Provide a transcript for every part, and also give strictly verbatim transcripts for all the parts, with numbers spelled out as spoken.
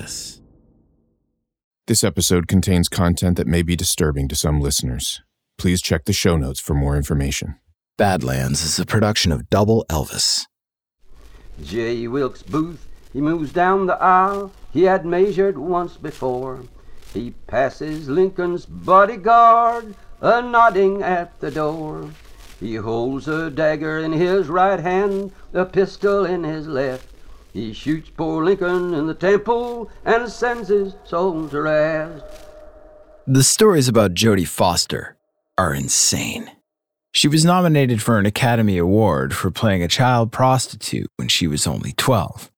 this. This episode contains content that may be disturbing to some listeners. Please check the show notes for more information. Badlands is a production of Double Elvis. J. Wilkes Booth, he moves down the aisle he had measured once before. He passes Lincoln's bodyguard, a nodding at the door. He holds a dagger in his right hand, a pistol in his left. He shoots poor Lincoln in the temple and sends his soul to rest. The stories about Jodie Foster are insane. She was nominated for an Academy Award for playing a child prostitute when she was only twelve.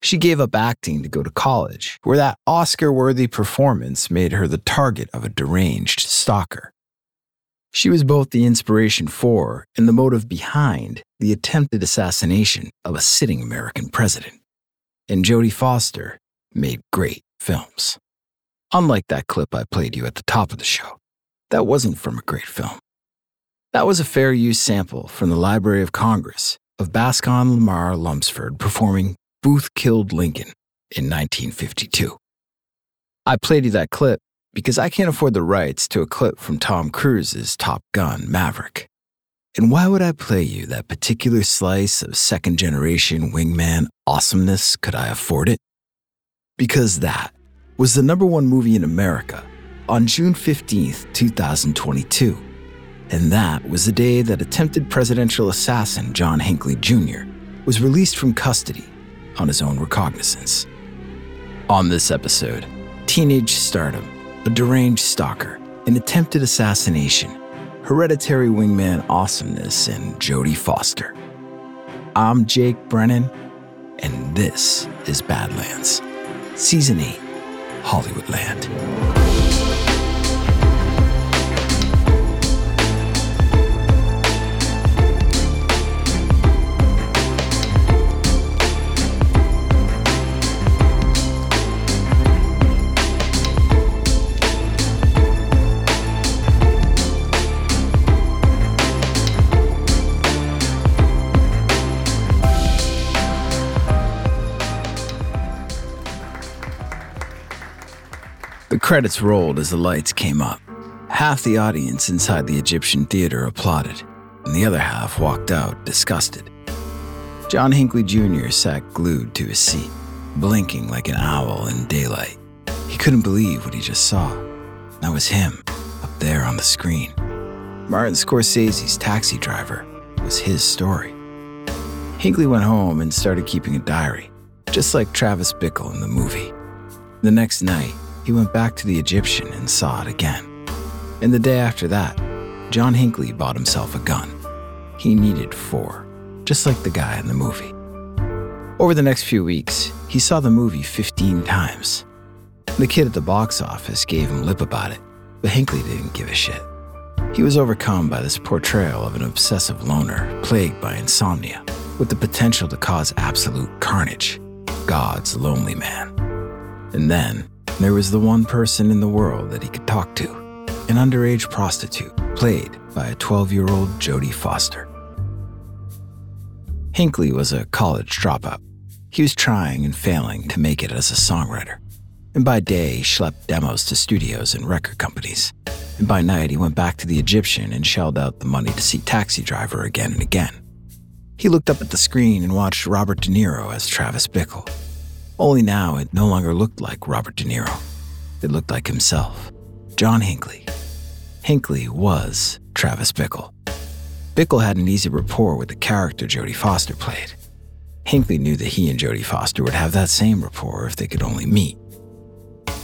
She gave up acting to go to college, where that Oscar-worthy performance made her the target of a deranged stalker. She was both the inspiration for and the motive behind the attempted assassination of a sitting American president. And Jodie Foster made great films. Unlike that clip I played you at the top of the show, that wasn't from a great film. That was a fair use sample from the Library of Congress of Bascom Lamar Lumsford performing Booth Killed Lincoln in nineteen fifty-two. I played you that clip because I can't afford the rights to a clip from Tom Cruise's Top Gun Maverick. And why would I play you that particular slice of second-generation wingman awesomeness could I afford it? Because that was the number one movie in America on June fifteenth, twenty twenty-two. And that was the day that attempted presidential assassin John Hinckley Junior was released from custody on his own recognizance. On this episode, teenage stardom, a deranged stalker, an attempted assassination, hereditary wingman awesomeness, and Jodie Foster. I'm Jake Brennan, and this is Badlands, Season eight, Hollywoodland. The credits rolled as the lights came up. Half the audience inside the Egyptian Theater applauded, and the other half walked out disgusted. John Hinckley Junior sat glued to his seat, blinking like an owl in daylight. He couldn't believe what he just saw. That was him, up there on the screen. Martin Scorsese's Taxi Driver was his story. Hinckley went home and started keeping a diary, just like Travis Bickle in the movie. The next night, he went back to the Egyptian and saw it again. And the day after that, John Hinckley bought himself a gun. He needed four, just like the guy in the movie. Over the next few weeks, he saw the movie fifteen times. The kid at the box office gave him lip about it, but Hinckley didn't give a shit. He was overcome by this portrayal of an obsessive loner plagued by insomnia, with the potential to cause absolute carnage, God's lonely man. And then, there was the one person in the world that he could talk to, an underage prostitute played by a twelve-year-old Jodie Foster. Hinckley was a college dropout. He was trying and failing to make it as a songwriter. And by day, he schlepped demos to studios and record companies. And by night, he went back to the Egyptian and shelled out the money to see Taxi Driver again and again. He looked up at the screen and watched Robert De Niro as Travis Bickle. Only now it no longer looked like Robert De Niro. It looked like himself, John Hinckley. Hinckley was Travis Bickle. Bickle had an easy rapport with the character Jodie Foster played. Hinckley knew that he and Jodie Foster would have that same rapport if they could only meet.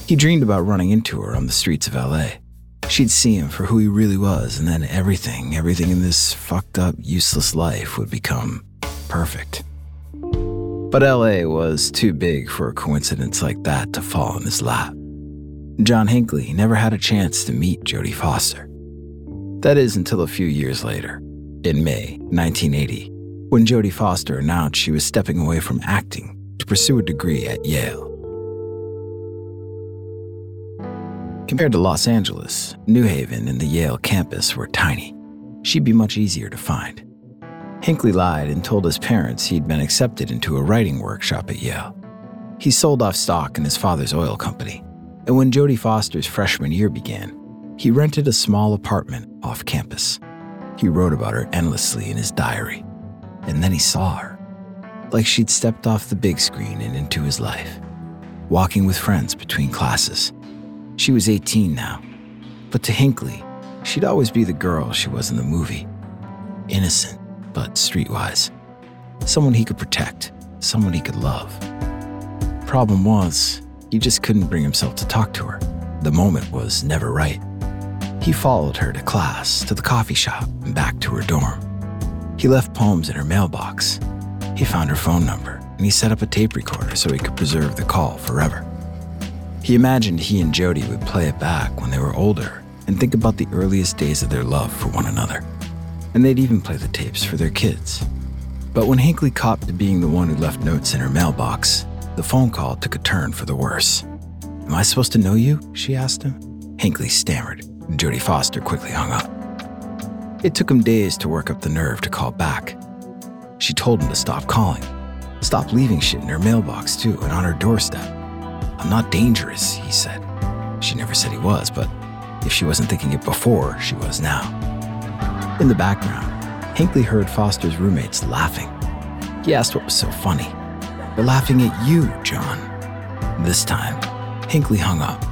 He dreamed about running into her on the streets of L A. She'd see him for who he really was, and then everything, everything in this fucked up, useless life would become perfect. But L A was too big for a coincidence like that to fall in his lap. John Hinckley never had a chance to meet Jodie Foster. That is until a few years later, in May nineteen eighty, when Jodie Foster announced she was stepping away from acting to pursue a degree at Yale. Compared to Los Angeles, New Haven and the Yale campus were tiny. She'd be much easier to find. Hinckley lied and told his parents he'd been accepted into a writing workshop at Yale. He sold off stock in his father's oil company, and when Jodie Foster's freshman year began, he rented a small apartment off campus. He wrote about her endlessly in his diary, and then he saw her, like she'd stepped off the big screen and into his life, walking with friends between classes. She was eighteen now, but to Hinckley, she'd always be the girl she was in the movie. Innocent, but streetwise. Someone he could protect, someone he could love. Problem was, he just couldn't bring himself to talk to her. The moment was never right. He followed her to class, to the coffee shop, and back to her dorm. He left poems in her mailbox. He found her phone number, and he set up a tape recorder so he could preserve the call forever. He imagined he and Jodie would play it back when they were older and think about the earliest days of their love for one another. And they'd even play the tapes for their kids. But when Hinckley copped to being the one who left notes in her mailbox, the phone call took a turn for the worse. "Am I supposed to know you?" she asked him. Hinckley stammered, and Jodie Foster quickly hung up. It took him days to work up the nerve to call back. She told him to stop calling, stop leaving shit in her mailbox too and on her doorstep. "I'm not dangerous," he said. She never said he was, but if she wasn't thinking it before, she was now. In the background, Hinckley heard Foster's roommates laughing. He asked what was so funny. "They're laughing at you, John." This time, Hinckley hung up.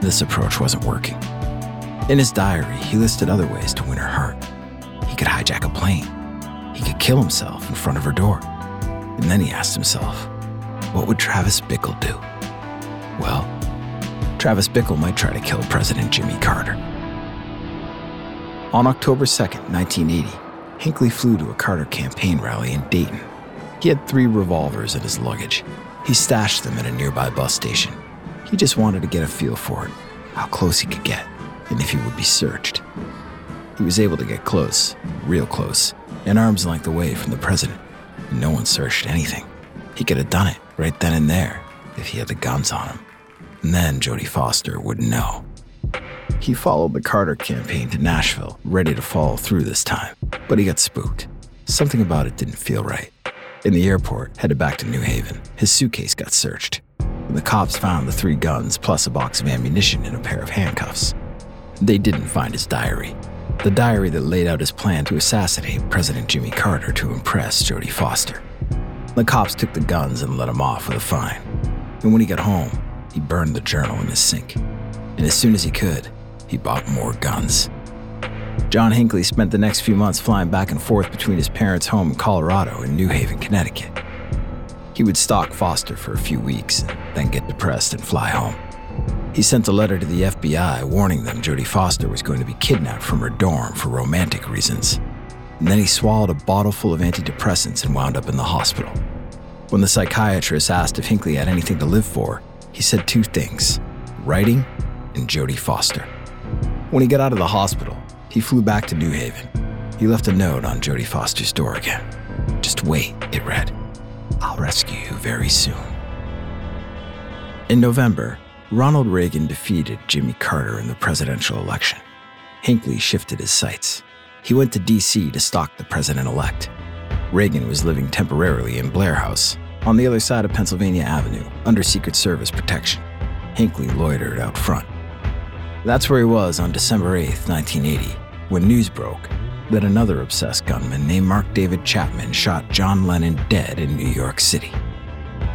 This approach wasn't working. In his diary, he listed other ways to win her heart. He could hijack a plane. He could kill himself in front of her door. And then he asked himself, what would Travis Bickle do? Well, Travis Bickle might try to kill President Jimmy Carter. On October second, nineteen eighty, Hinckley flew to a Carter campaign rally in Dayton. He had three revolvers in his luggage. He stashed them at a nearby bus station. He just wanted to get a feel for it, how close he could get, and if he would be searched. He was able to get close, real close, an arm's length away from the president. No one searched anything. He could have done it right then and there if he had the guns on him. And then Jodie Foster would know. He followed the Carter campaign to Nashville, ready to follow through this time. But he got spooked. Something about it didn't feel right. In the airport, headed back to New Haven, his suitcase got searched. And the cops found the three guns plus a box of ammunition and a pair of handcuffs. They didn't find his diary. The diary that laid out his plan to assassinate President Jimmy Carter to impress Jodie Foster. The cops took the guns and let him off with a fine. And when he got home, he burned the journal in his sink. And as soon as he could, he bought more guns. John Hinckley spent the next few months flying back and forth between his parents' home in Colorado and New Haven, Connecticut. He would stalk Foster for a few weeks, and then get depressed and fly home. He sent a letter to the F B I warning them Jodie Foster was going to be kidnapped from her dorm for romantic reasons. And then he swallowed a bottle full of antidepressants and wound up in the hospital. When the psychiatrist asked if Hinckley had anything to live for, he said two things, writing and Jodie Foster. When he got out of the hospital, he flew back to New Haven. He left a note on Jodie Foster's door again. "Just wait," it read. "I'll rescue you very soon." In November, Ronald Reagan defeated Jimmy Carter in the presidential election. Hinckley shifted his sights. He went to D C to stalk the president-elect. Reagan was living temporarily in Blair House, on the other side of Pennsylvania Avenue, under Secret Service protection. Hinckley loitered out front. That's where he was on December eighth, nineteen eighty, when news broke that another obsessed gunman named Mark David Chapman shot John Lennon dead in New York City.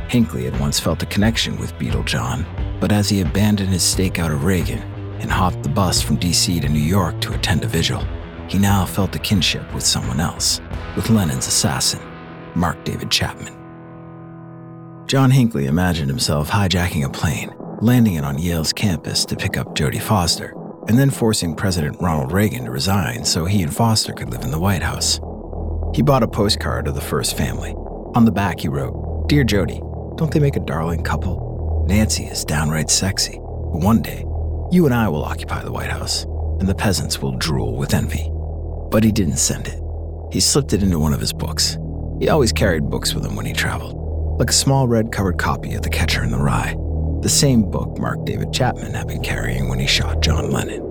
Hinckley had once felt a connection with Beatle John, but as he abandoned his stakeout of Reagan and hopped the bus from D C to New York to attend a vigil, he now felt a kinship with someone else, with Lennon's assassin, Mark David Chapman. John Hinckley imagined himself hijacking a plane, landing it on Yale's campus to pick up Jodie Foster, and then forcing President Ronald Reagan to resign so he and Foster could live in the White House. He bought a postcard of the first family. On the back he wrote, "Dear Jodie, don't they make a darling couple? Nancy is downright sexy. But one day, you and I will occupy the White House, and the peasants will drool with envy." But he didn't send it. He slipped it into one of his books. He always carried books with him when he traveled, like a small red-covered copy of The Catcher in the Rye, the same book Mark David Chapman had been carrying when he shot John Lennon.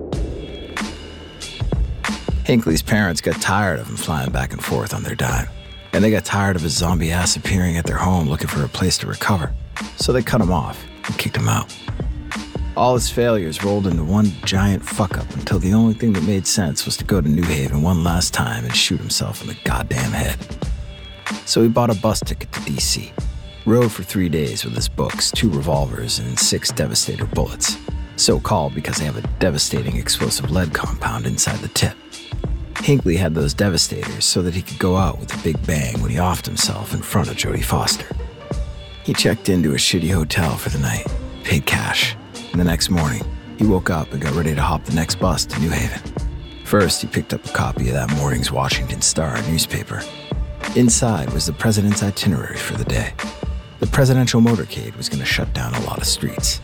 Hinckley's parents got tired of him flying back and forth on their dime. and they got tired of his zombie ass appearing at their home looking for a place to recover. So they cut him off and kicked him out. All his failures rolled into one giant fuck-up until the only thing that made sense was to go to New Haven one last time and shoot himself in the goddamn head. So he bought a bus ticket to D C, rode for three days with his books, two revolvers, and six Devastator bullets, so-called because they have a devastating explosive lead compound inside the tip. Hinckley had those Devastators so that he could go out with a big bang when he offed himself in front of Jodie Foster. He checked into a shitty hotel for the night, paid cash, and the next morning, he woke up and got ready to hop the next bus to New Haven. First, he picked up a copy of that morning's Washington Star newspaper. Inside was the president's itinerary for the day. The presidential motorcade was going to shut down a lot of streets.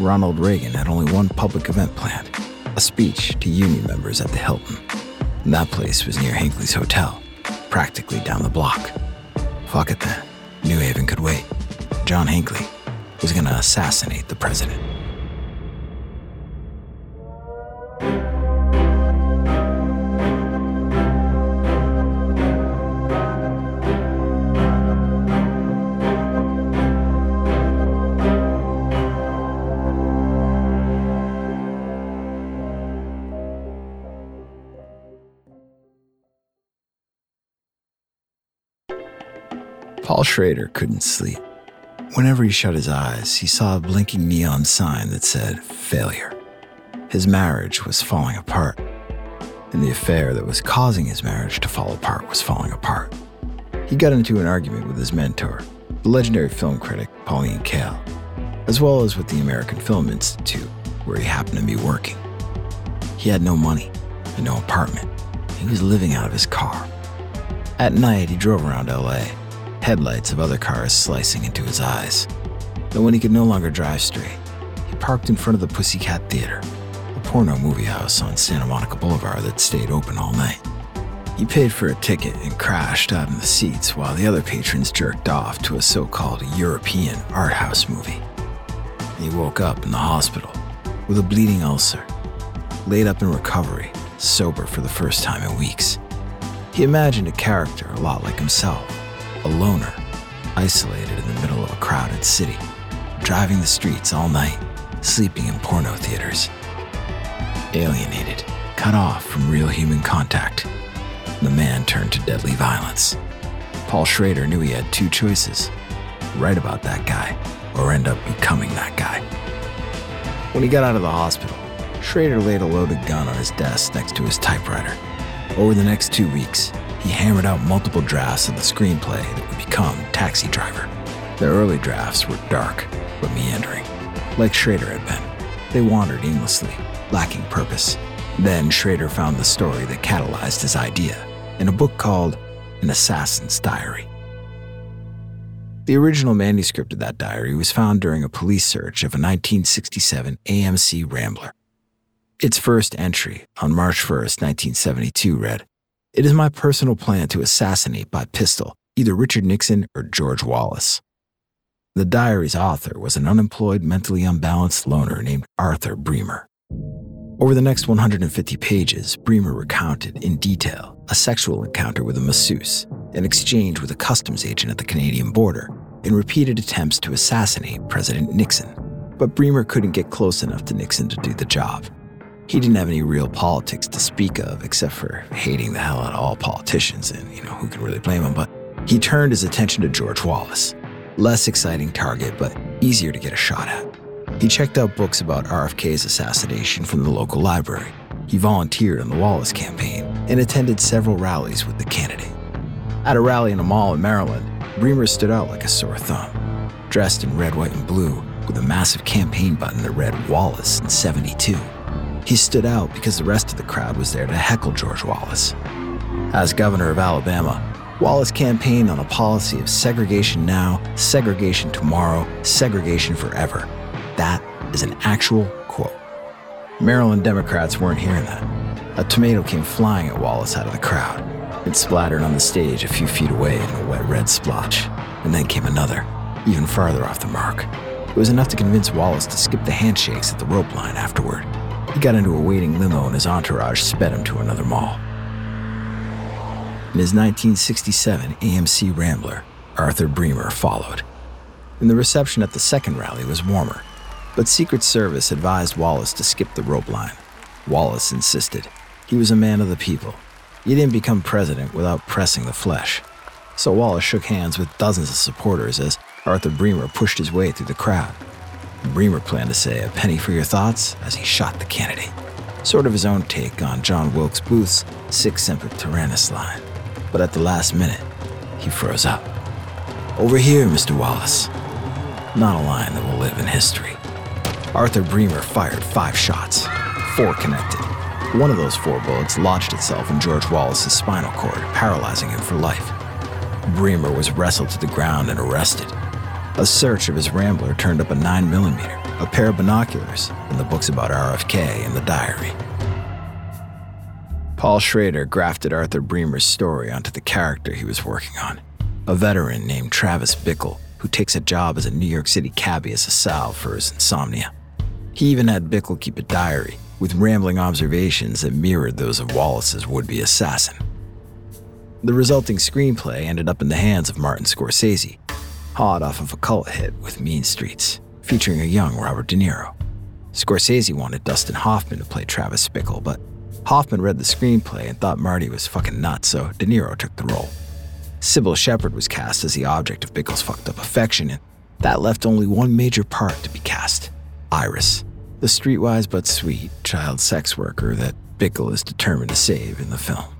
Ronald Reagan had only one public event planned, a speech to union members at the Hilton. And that place was near Hinckley's hotel, practically down the block. Fuck it then. New Haven could wait. John Hinckley was going to assassinate the president. Paul Schrader couldn't sleep. Whenever he shut his eyes, he saw a blinking neon sign that said, failure. His marriage was falling apart, and the affair that was causing his marriage to fall apart was falling apart. He got into an argument with his mentor, the legendary film critic Pauline Kael, as well as with the American Film Institute, where he happened to be working. He had no money and no apartment. He was living out of his car. At night, he drove around L A, headlights of other cars slicing into his eyes. But when he could no longer drive straight, he parked in front of the Pussycat Theater, a porno movie house on Santa Monica Boulevard that stayed open all night. He paid for a ticket and crashed out in the seats while the other patrons jerked off to a so-called European art house movie. He woke up in the hospital with a bleeding ulcer, laid up in recovery, sober for the first time in weeks. He imagined a character a lot like himself, a loner, isolated in the middle of a crowded city, driving the streets all night, sleeping in porno theaters. Alienated, cut off from real human contact, the man turned to deadly violence. Paul Schrader knew he had two choices, write about that guy or end up becoming that guy. When he got out of the hospital, Schrader laid a loaded gun on his desk next to his typewriter. Over the next two weeks, he hammered out multiple drafts of the screenplay that would become Taxi Driver. The early drafts were dark, but meandering, like Schrader had been. They wandered aimlessly, lacking purpose. Then Schrader found the story that catalyzed his idea in a book called An Assassin's Diary. The original manuscript of that diary was found during a police search of a nineteen sixty-seven A M C Rambler. Its first entry on March first, nineteen seventy-two read, "It is my personal plan to assassinate by pistol either Richard Nixon or George Wallace." The diary's author was an unemployed, mentally unbalanced loner named Arthur Bremer. Over the next one hundred fifty pages, Bremer recounted in detail a sexual encounter with a masseuse, an exchange with a customs agent at the Canadian border, and repeated attempts to assassinate President Nixon. But Bremer couldn't get close enough to Nixon to do the job. He didn't have any real politics to speak of, except for hating the hell out of all politicians, and, you know, who can really blame him? But he turned his attention to George Wallace. Less exciting target, but easier to get a shot at. He checked out books about R F K's assassination from the local library. He volunteered on the Wallace campaign and attended several rallies with the candidate. At a rally in a mall in Maryland, Bremer stood out like a sore thumb, dressed in red, white, and blue, with a massive campaign button that read Wallace in seventy-two. He stood out because the rest of the crowd was there to heckle George Wallace. As governor of Alabama, Wallace campaigned on a policy of segregation now, segregation tomorrow, segregation forever. That is an actual quote. Maryland Democrats weren't hearing that. A tomato came flying at Wallace out of the crowd. It splattered on the stage a few feet away in a wet red splotch, and then came another, even farther off the mark. It was enough to convince Wallace to skip the handshakes at the rope line afterward. He got into a waiting limo and his entourage sped him to another mall. In his nineteen sixty-seven A M C Rambler, Arthur Bremer followed. And the reception at the second rally was warmer, but Secret Service advised Wallace to skip the rope line. Wallace insisted. He was a man of the people. You didn't become president without pressing the flesh. So Wallace shook hands with dozens of supporters as Arthur Bremer pushed his way through the crowd. Bremer planned to say a penny for your thoughts as he shot the candidate. Sort of his own take on John Wilkes Booth's Sic Semper Tyrannis line. But at the last minute, he froze up. Over here, Mister Wallace. Not a line that will live in history. Arthur Bremer fired five shots. Four connected. One of those four bullets lodged itself in George Wallace's spinal cord, paralyzing him for life. Bremer was wrestled to the ground and arrested. A search of his Rambler turned up a nine millimeter, a pair of binoculars, and the books about R F K and the diary. Paul Schrader grafted Arthur Bremer's story onto the character he was working on, a veteran named Travis Bickle, who takes a job as a New York City cabbie as a salve for his insomnia. He even had Bickle keep a diary with rambling observations that mirrored those of Wallace's would-be assassin. The resulting screenplay ended up in the hands of Martin Scorsese, hot off of a cult hit with Mean Streets, featuring a young Robert De Niro. Scorsese wanted Dustin Hoffman to play Travis Bickle, but Hoffman read the screenplay and thought Marty was fucking nuts, so De Niro took the role. Sybil Shepherd was cast as the object of Bickle's fucked-up affection, and that left only one major part to be cast, Iris, the streetwise but sweet child sex worker that Bickle is determined to save in the film.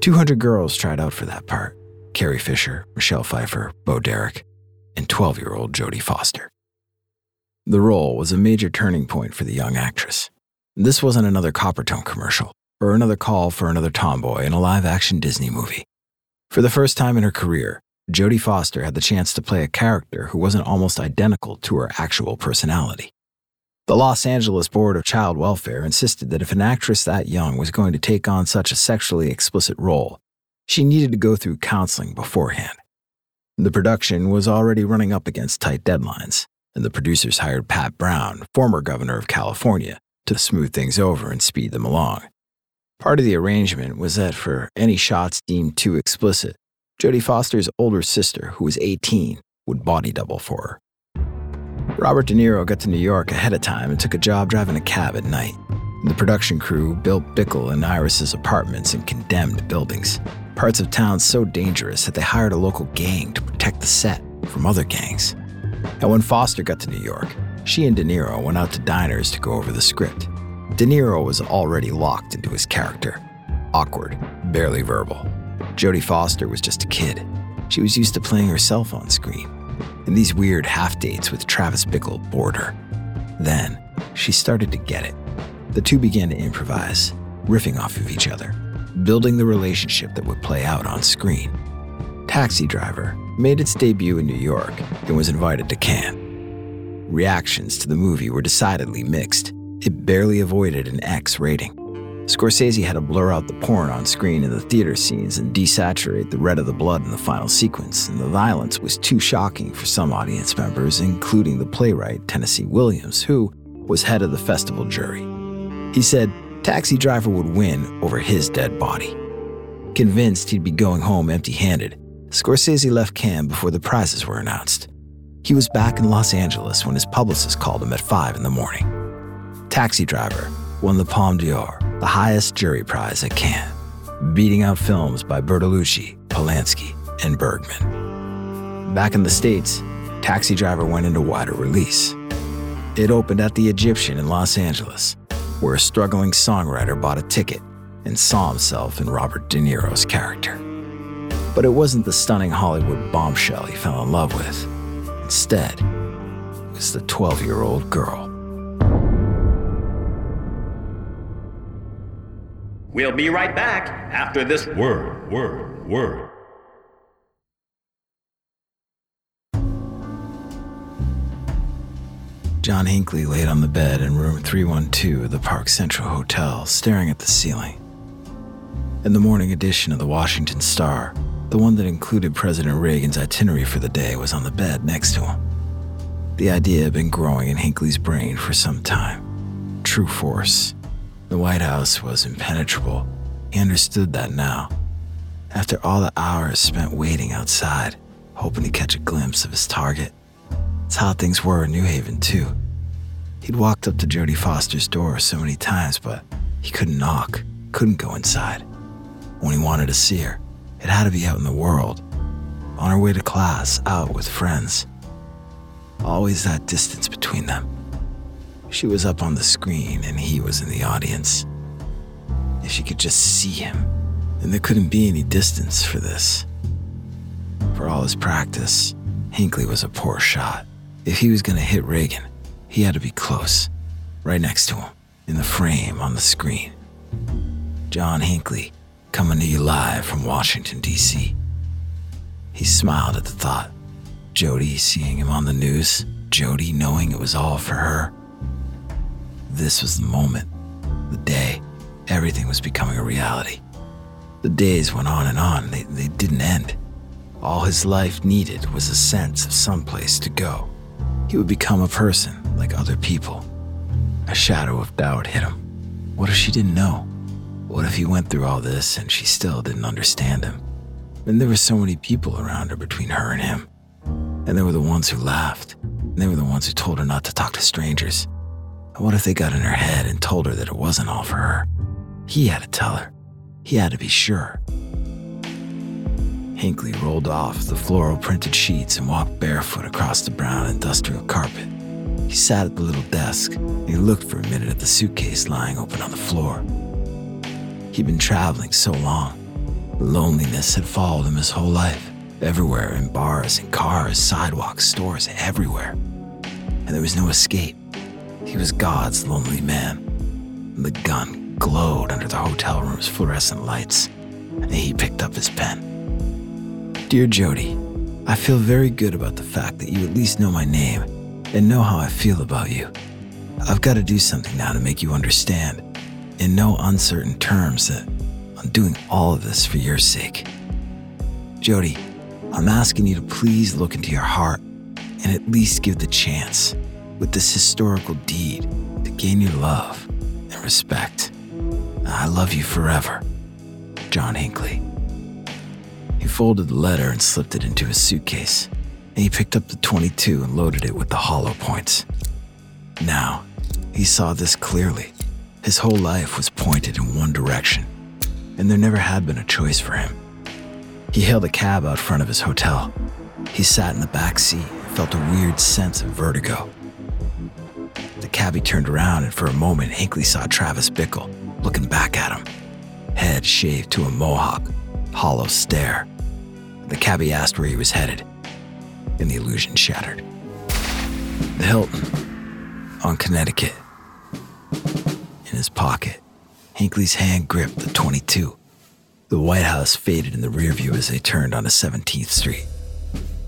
two hundred girls tried out for that part, Carrie Fisher, Michelle Pfeiffer, Bo Derek, and twelve-year-old Jodie Foster. The role was a major turning point for the young actress. This wasn't another Coppertone commercial or another call for another tomboy in a live-action Disney movie. For the first time in her career, Jodie Foster had the chance to play a character who wasn't almost identical to her actual personality. The Los Angeles Board of Child Welfare insisted that if an actress that young was going to take on such a sexually explicit role, she needed to go through counseling beforehand. The production was already running up against tight deadlines, and the producers hired Pat Brown, former governor of California, to smooth things over and speed them along. Part of the arrangement was that for any shots deemed too explicit, Jodie Foster's older sister, who was eighteen, would body double for her. Robert De Niro got to New York ahead of time and took a job driving a cab at night. The production crew built Bickle and Iris' apartments in condemned buildings, parts of town so dangerous that they hired a local gang to protect the set from other gangs. And when Foster got to New York, she and De Niro went out to diners to go over the script. De Niro was already locked into his character. Awkward, barely verbal. Jodie Foster was just a kid. She was used to playing herself on screen. And these weird half-dates with Travis Bickle bored her. Then, she started to get it. The two began to improvise, riffing off of each other, building the relationship that would play out on screen. Taxi Driver made its debut in New York and was invited to Cannes. Reactions to the movie were decidedly mixed. It barely avoided an X rating. Scorsese had to blur out the porn on screen in the theater scenes and desaturate the red of the blood in the final sequence, and the violence was too shocking for some audience members, including the playwright Tennessee Williams, who was head of the festival jury. He said Taxi Driver would win over his dead body. Convinced he'd be going home empty-handed, Scorsese left Cannes before the prizes were announced. He was back in Los Angeles when his publicist called him at five in the morning. Taxi Driver won the Palme d'Or, the highest jury prize at Cannes, beating out films by Bertolucci, Polanski, and Bergman. Back in the States, Taxi Driver went into wider release. It opened at the Egyptian in Los Angeles, where a struggling songwriter bought a ticket and saw himself in Robert De Niro's character. But it wasn't the stunning Hollywood bombshell he fell in love with. Instead, it was the twelve-year-old girl. We'll be right back after this word, word, word. John Hinckley laid on the bed in room three one two of the Park Central Hotel, staring at the ceiling. In the morning edition of the Washington Star, the one that included President Reagan's itinerary for the day was on the bed next to him. The idea had been growing in Hinckley's brain for some time. True force. The White House was impenetrable, He understood that now, after all the hours spent waiting outside, hoping to catch a glimpse of his target. It's how things were in New Haven, too. He'd walked up to Jodie Foster's door so many times, but he couldn't knock, couldn't go inside. When he wanted to see her, it had to be out in the world, on her way to class, out with friends. Always that distance between them. She was up on the screen and he was in the audience. If she could just see him, then there couldn't be any distance for this. For all his practice, Hinckley was a poor shot. If he was going to hit Reagan, he had to be close, right next to him, in the frame on the screen. John Hinckley, coming to you live from Washington, D C He smiled at the thought. Jodie seeing him on the news, Jodie knowing it was all for her. This was the moment, the day. Everything was becoming a reality. The days went on and on. They, they didn't end. All his life needed was a sense of someplace to go. He would become a person like other people. A shadow of doubt hit him. What if she didn't know? What if he went through all this and she still didn't understand him? And there were so many people around her between her and him. And they were the ones who laughed. And they were the ones who told her not to talk to strangers. And what if they got in her head and told her that it wasn't all for her? He had to tell her. He had to be sure. Hinckley rolled off the floral printed sheets and walked barefoot across the brown industrial carpet. He sat at the little desk and he looked for a minute at the suitcase lying open on the floor. He'd been traveling so long. Loneliness had followed him his whole life. Everywhere, in bars, in cars, sidewalks, stores, everywhere. And there was no escape. He was God's lonely man. And the gun glowed under the hotel room's fluorescent lights. And he picked up his pen. Dear Jodie, I feel very good about the fact that you at least know my name and know how I feel about you. I've got to do something now to make you understand, in no uncertain terms, that I'm doing all of this for your sake. Jodie, I'm asking you to please look into your heart and at least give the chance, with this historical deed, to gain your love and respect. I love you forever, John Hinckley. He folded the letter and slipped it into his suitcase, and he picked up the twenty-two and loaded it with the hollow points. Now, he saw this clearly. His whole life was pointed in one direction, and there never had been a choice for him. He hailed a cab out front of his hotel. He sat in the back seat and felt a weird sense of vertigo. The cabbie turned around, and for a moment, Hinckley saw Travis Bickle looking back at him, head shaved to a mohawk, hollow stare. The cabbie asked where he was headed, and the illusion shattered. The Hilton on Connecticut. In his pocket, Hinckley's hand gripped the twenty-two. The White House faded in the rearview as they turned onto seventeenth street.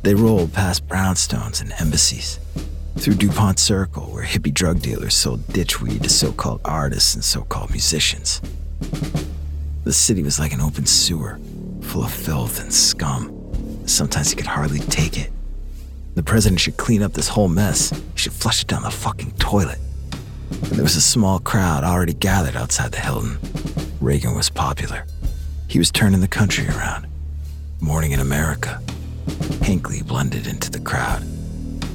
They rolled past brownstones and embassies, through DuPont Circle, where hippie drug dealers sold ditchweed to so-called artists and so-called musicians. The city was like an open sewer, full of filth and scum. Sometimes he could hardly take it. The president should clean up this whole mess. He should flush it down the fucking toilet. And there was a small crowd already gathered outside the Hilton. Reagan was popular. He was turning the country around. Morning in America. Hinckley blended into the crowd.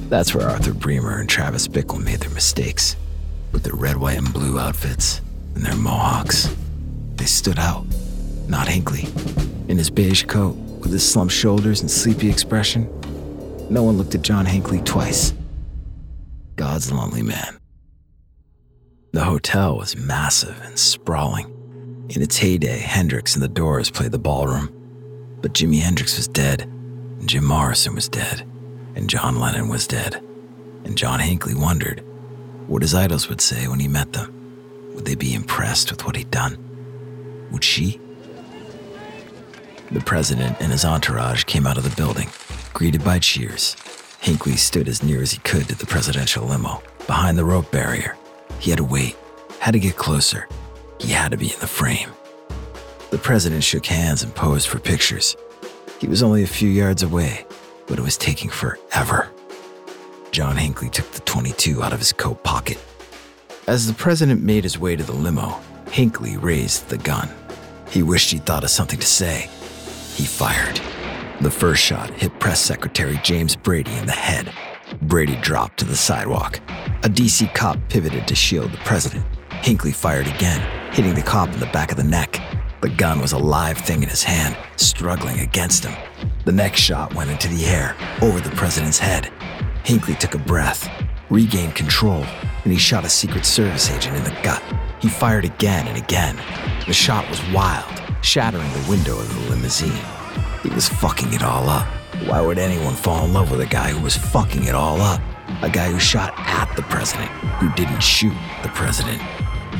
That's where Arthur Bremer and Travis Bickle made their mistakes. With their red, white, and blue outfits and their mohawks. They stood out. Not Hinckley. In his beige coat, with his slumped shoulders and sleepy expression, no one looked at John Hinckley twice. God's lonely man. The hotel was massive and sprawling. In its heyday, Hendrix and the Doors played the ballroom. But Jimi Hendrix was dead, and Jim Morrison was dead, and John Lennon was dead. And John Hinckley wondered what his idols would say when he met them. Would they be impressed with what he'd done? Would she? The president and his entourage came out of the building, greeted by cheers. Hinckley stood as near as he could to the presidential limo, behind the rope barrier. He had to wait, had to get closer. He had to be in the frame. The president shook hands and posed for pictures. He was only a few yards away, but it was taking forever. John Hinckley took the twenty-two out of his coat pocket. As the president made his way to the limo, Hinckley raised the gun. He wished he'd thought of something to say. He fired. The first shot hit Press Secretary James Brady in the head. Brady dropped to the sidewalk. A D C cop pivoted to shield the president. Hinckley fired again, hitting the cop in the back of the neck. The gun was a live thing in his hand, struggling against him. The next shot went into the air, over the president's head. Hinckley took a breath, regained control, and he shot a Secret Service agent in the gut. He fired again and again. The shot was wild, shattering the window of the limousine. He was fucking it all up. Why would anyone fall in love with a guy who was fucking it all up? A guy who shot at the president, who didn't shoot the president.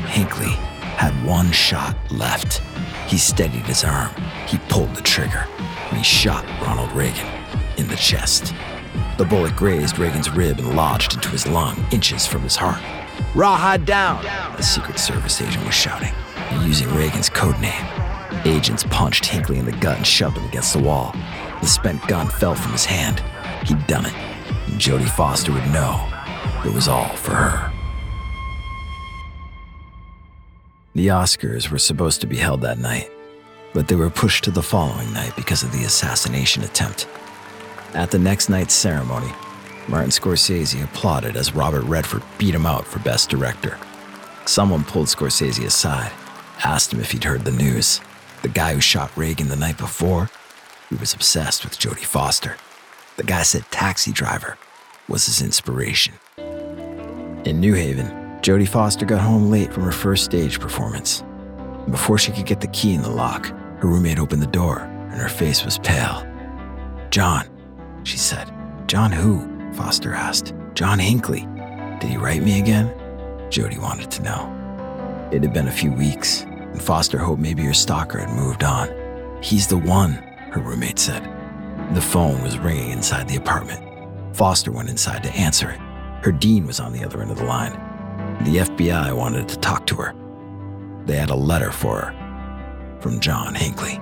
Hinckley had one shot left. He steadied his arm, he pulled the trigger, and he shot Ronald Reagan in the chest. The bullet grazed Reagan's rib and lodged into his lung, inches from his heart. "Rawhide down!" the Secret Service agent was shouting, using Reagan's code name. Agents punched Hinckley in the gut and shoved him against the wall. The spent gun fell from his hand. He'd done it, and Jodie Foster would know it was all for her. The Oscars were supposed to be held that night, but they were pushed to the following night because of the assassination attempt. At the next night's ceremony, Martin Scorsese applauded as Robert Redford beat him out for Best Director. Someone pulled Scorsese aside, asked him if he'd heard the news. The guy who shot Reagan the night before, he was obsessed with Jodie Foster. The guy said Taxi Driver was his inspiration. In New Haven, Jodie Foster got home late from her first stage performance. Before she could get the key in the lock, her roommate opened the door and her face was pale. "John," she said. "John who?" Foster asked. "John Hinckley. Did he write me again?" Jodie wanted to know. It had been a few weeks, and Foster hoped maybe her stalker had moved on. "He's the one," her roommate said. The phone was ringing inside the apartment. Foster went inside to answer it. Her dean was on the other end of the line. The F B I wanted to talk to her. They had a letter for her from John Hinckley.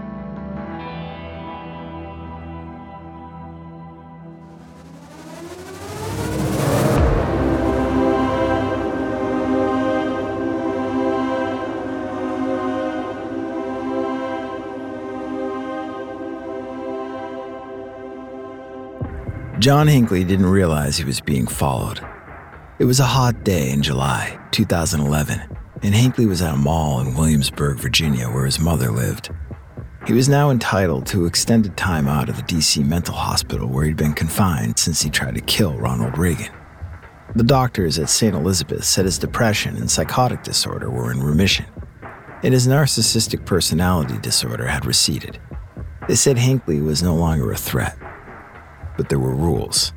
John Hinckley didn't realize he was being followed. It was a hot day in July two thousand eleven, and Hinckley was at a mall in Williamsburg, Virginia, where his mother lived. He was now entitled to extended time out of the D C mental hospital where he'd been confined since he tried to kill Ronald Reagan. The doctors at Saint Elizabeth said his depression and psychotic disorder were in remission, and his narcissistic personality disorder had receded. They said Hinckley was no longer a threat. But there were rules.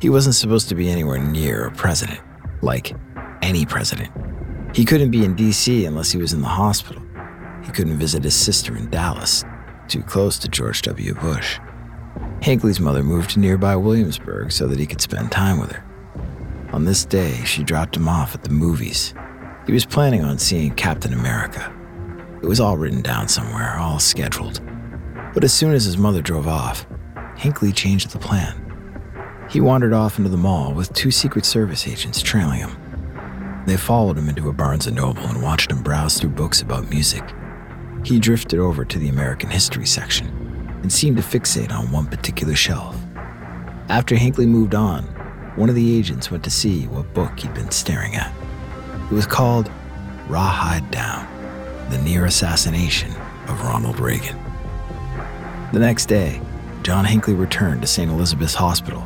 He wasn't supposed to be anywhere near a president, like any president. He couldn't be in D C unless he was in the hospital. He couldn't visit his sister in Dallas, too close to George W. Bush. Hinckley's mother moved to nearby Williamsburg so that he could spend time with her. On this day, she dropped him off at the movies. He was planning on seeing Captain America. It was all written down somewhere, all scheduled. But as soon as his mother drove off, Hinckley changed the plan. He wandered off into the mall with two Secret Service agents trailing him. They followed him into a Barnes and Noble and watched him browse through books about music. He drifted over to the American history section and seemed to fixate on one particular shelf. After Hinckley moved on, one of the agents went to see what book he'd been staring at. It was called Rawhide Down, The Near Assassination of Ronald Reagan. The next day, John Hinckley returned to Saint Elizabeth's Hospital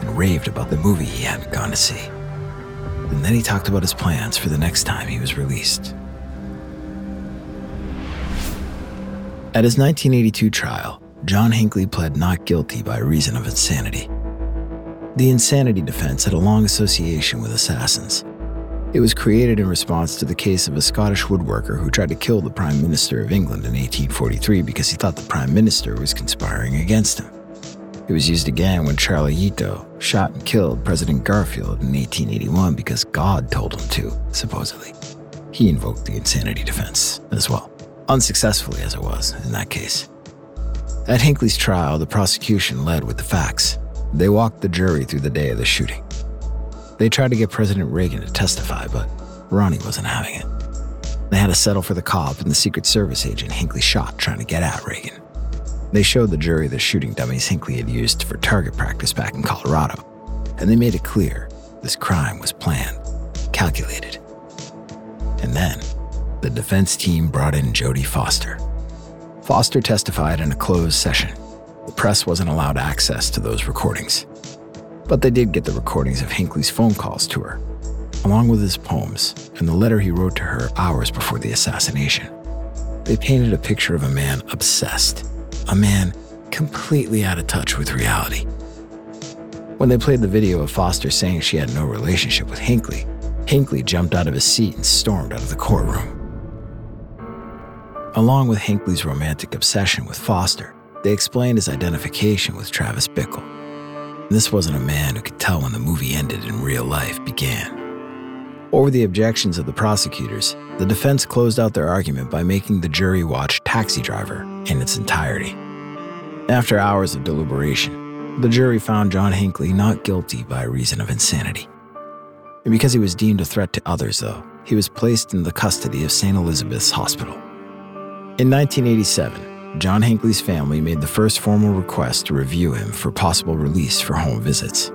and raved about the movie he hadn't gone to see. And then he talked about his plans for the next time he was released. At his nineteen eighty-two trial, John Hinckley pled not guilty by reason of insanity. The insanity defense had a long association with assassins. It was created in response to the case of a Scottish woodworker who tried to kill the Prime Minister of England in eighteen forty-three because he thought the Prime Minister was conspiring against him. It was used again when Charlie Ito shot and killed President Garfield in eighteen eighty-one because God told him to, supposedly. He invoked the insanity defense as well, unsuccessfully as it was in that case. At Hinckley's trial, the prosecution led with the facts. They walked the jury through the day of the shooting. They tried to get President Reagan to testify, but Ronnie wasn't having it. They had to settle for the cop and the Secret Service agent Hinckley shot trying to get at Reagan. They showed the jury the shooting dummies Hinckley had used for target practice back in Colorado, and they made it clear this crime was planned, calculated. And then, the defense team brought in Jodie Foster. Foster testified in a closed session. The press wasn't allowed access to those recordings. But they did get the recordings of Hinckley's phone calls to her, along with his poems and the letter he wrote to her hours before the assassination. They painted a picture of a man obsessed, a man completely out of touch with reality. When they played the video of Foster saying she had no relationship with Hinckley, Hinckley jumped out of his seat and stormed out of the courtroom. Along with Hinckley's romantic obsession with Foster, they explained his identification with Travis Bickle. This wasn't a man who could tell when the movie ended and real life began. Over the objections of the prosecutors, the defense closed out their argument by making the jury watch Taxi Driver in its entirety. After hours of deliberation, the jury found John Hinckley not guilty by reason of insanity. And because he was deemed a threat to others, though, he was placed in the custody of Saint Elizabeth's Hospital. In nineteen eighty-seven, John Hinckley's family made the first formal request to review him for possible release for home visits.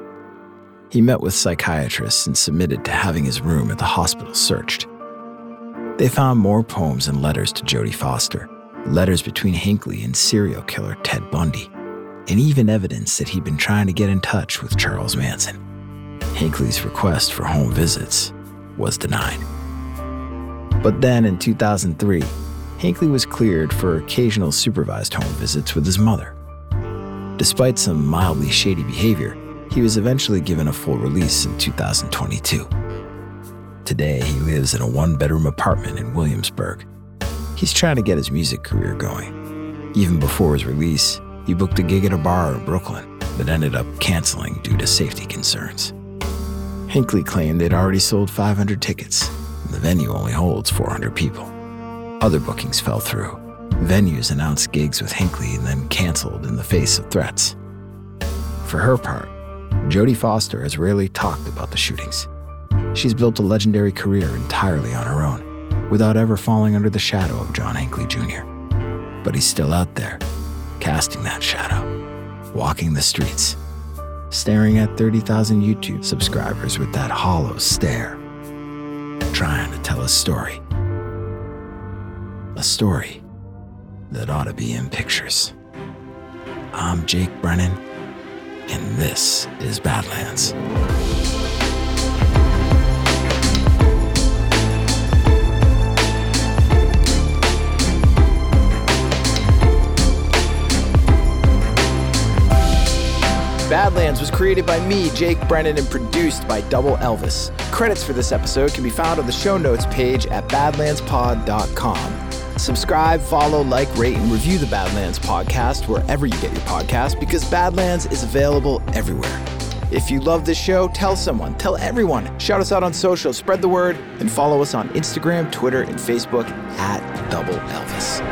He met with psychiatrists and submitted to having his room at the hospital searched. They found more poems and letters to Jodie Foster, letters between Hinckley and serial killer Ted Bundy, and even evidence that he'd been trying to get in touch with Charles Manson. Hinckley's request for home visits was denied. But then in two thousand three, Hinckley was cleared for occasional supervised home visits with his mother. Despite some mildly shady behavior, he was eventually given a full release in two thousand twenty-two. Today, he lives in a one-bedroom apartment in Williamsburg. He's trying to get his music career going. Even before his release, he booked a gig at a bar in Brooklyn that ended up canceling due to safety concerns. Hinckley claimed they'd already sold five hundred tickets, and the venue only holds four hundred people. Other bookings fell through. Venues announced gigs with Hinckley and then canceled in the face of threats. For her part, Jodie Foster has rarely talked about the shootings. She's built a legendary career entirely on her own, without ever falling under the shadow of John Hinckley Junior But he's still out there, casting that shadow, walking the streets, staring at thirty thousand YouTube subscribers with that hollow stare, trying to tell a story. A story that ought to be in pictures. I'm Jake Brennan, and this is Badlands. Badlands was created by me, Jake Brennan, and produced by Double Elvis. Credits for this episode can be found on the show notes page at badlands pod dot com. Subscribe, follow, like, rate, and review the Badlands podcast wherever you get your podcast, because Badlands is available everywhere. If you love this show, tell someone, tell everyone. Shout us out on social, spread the word, and follow us on Instagram, Twitter, and Facebook at Double Elvis.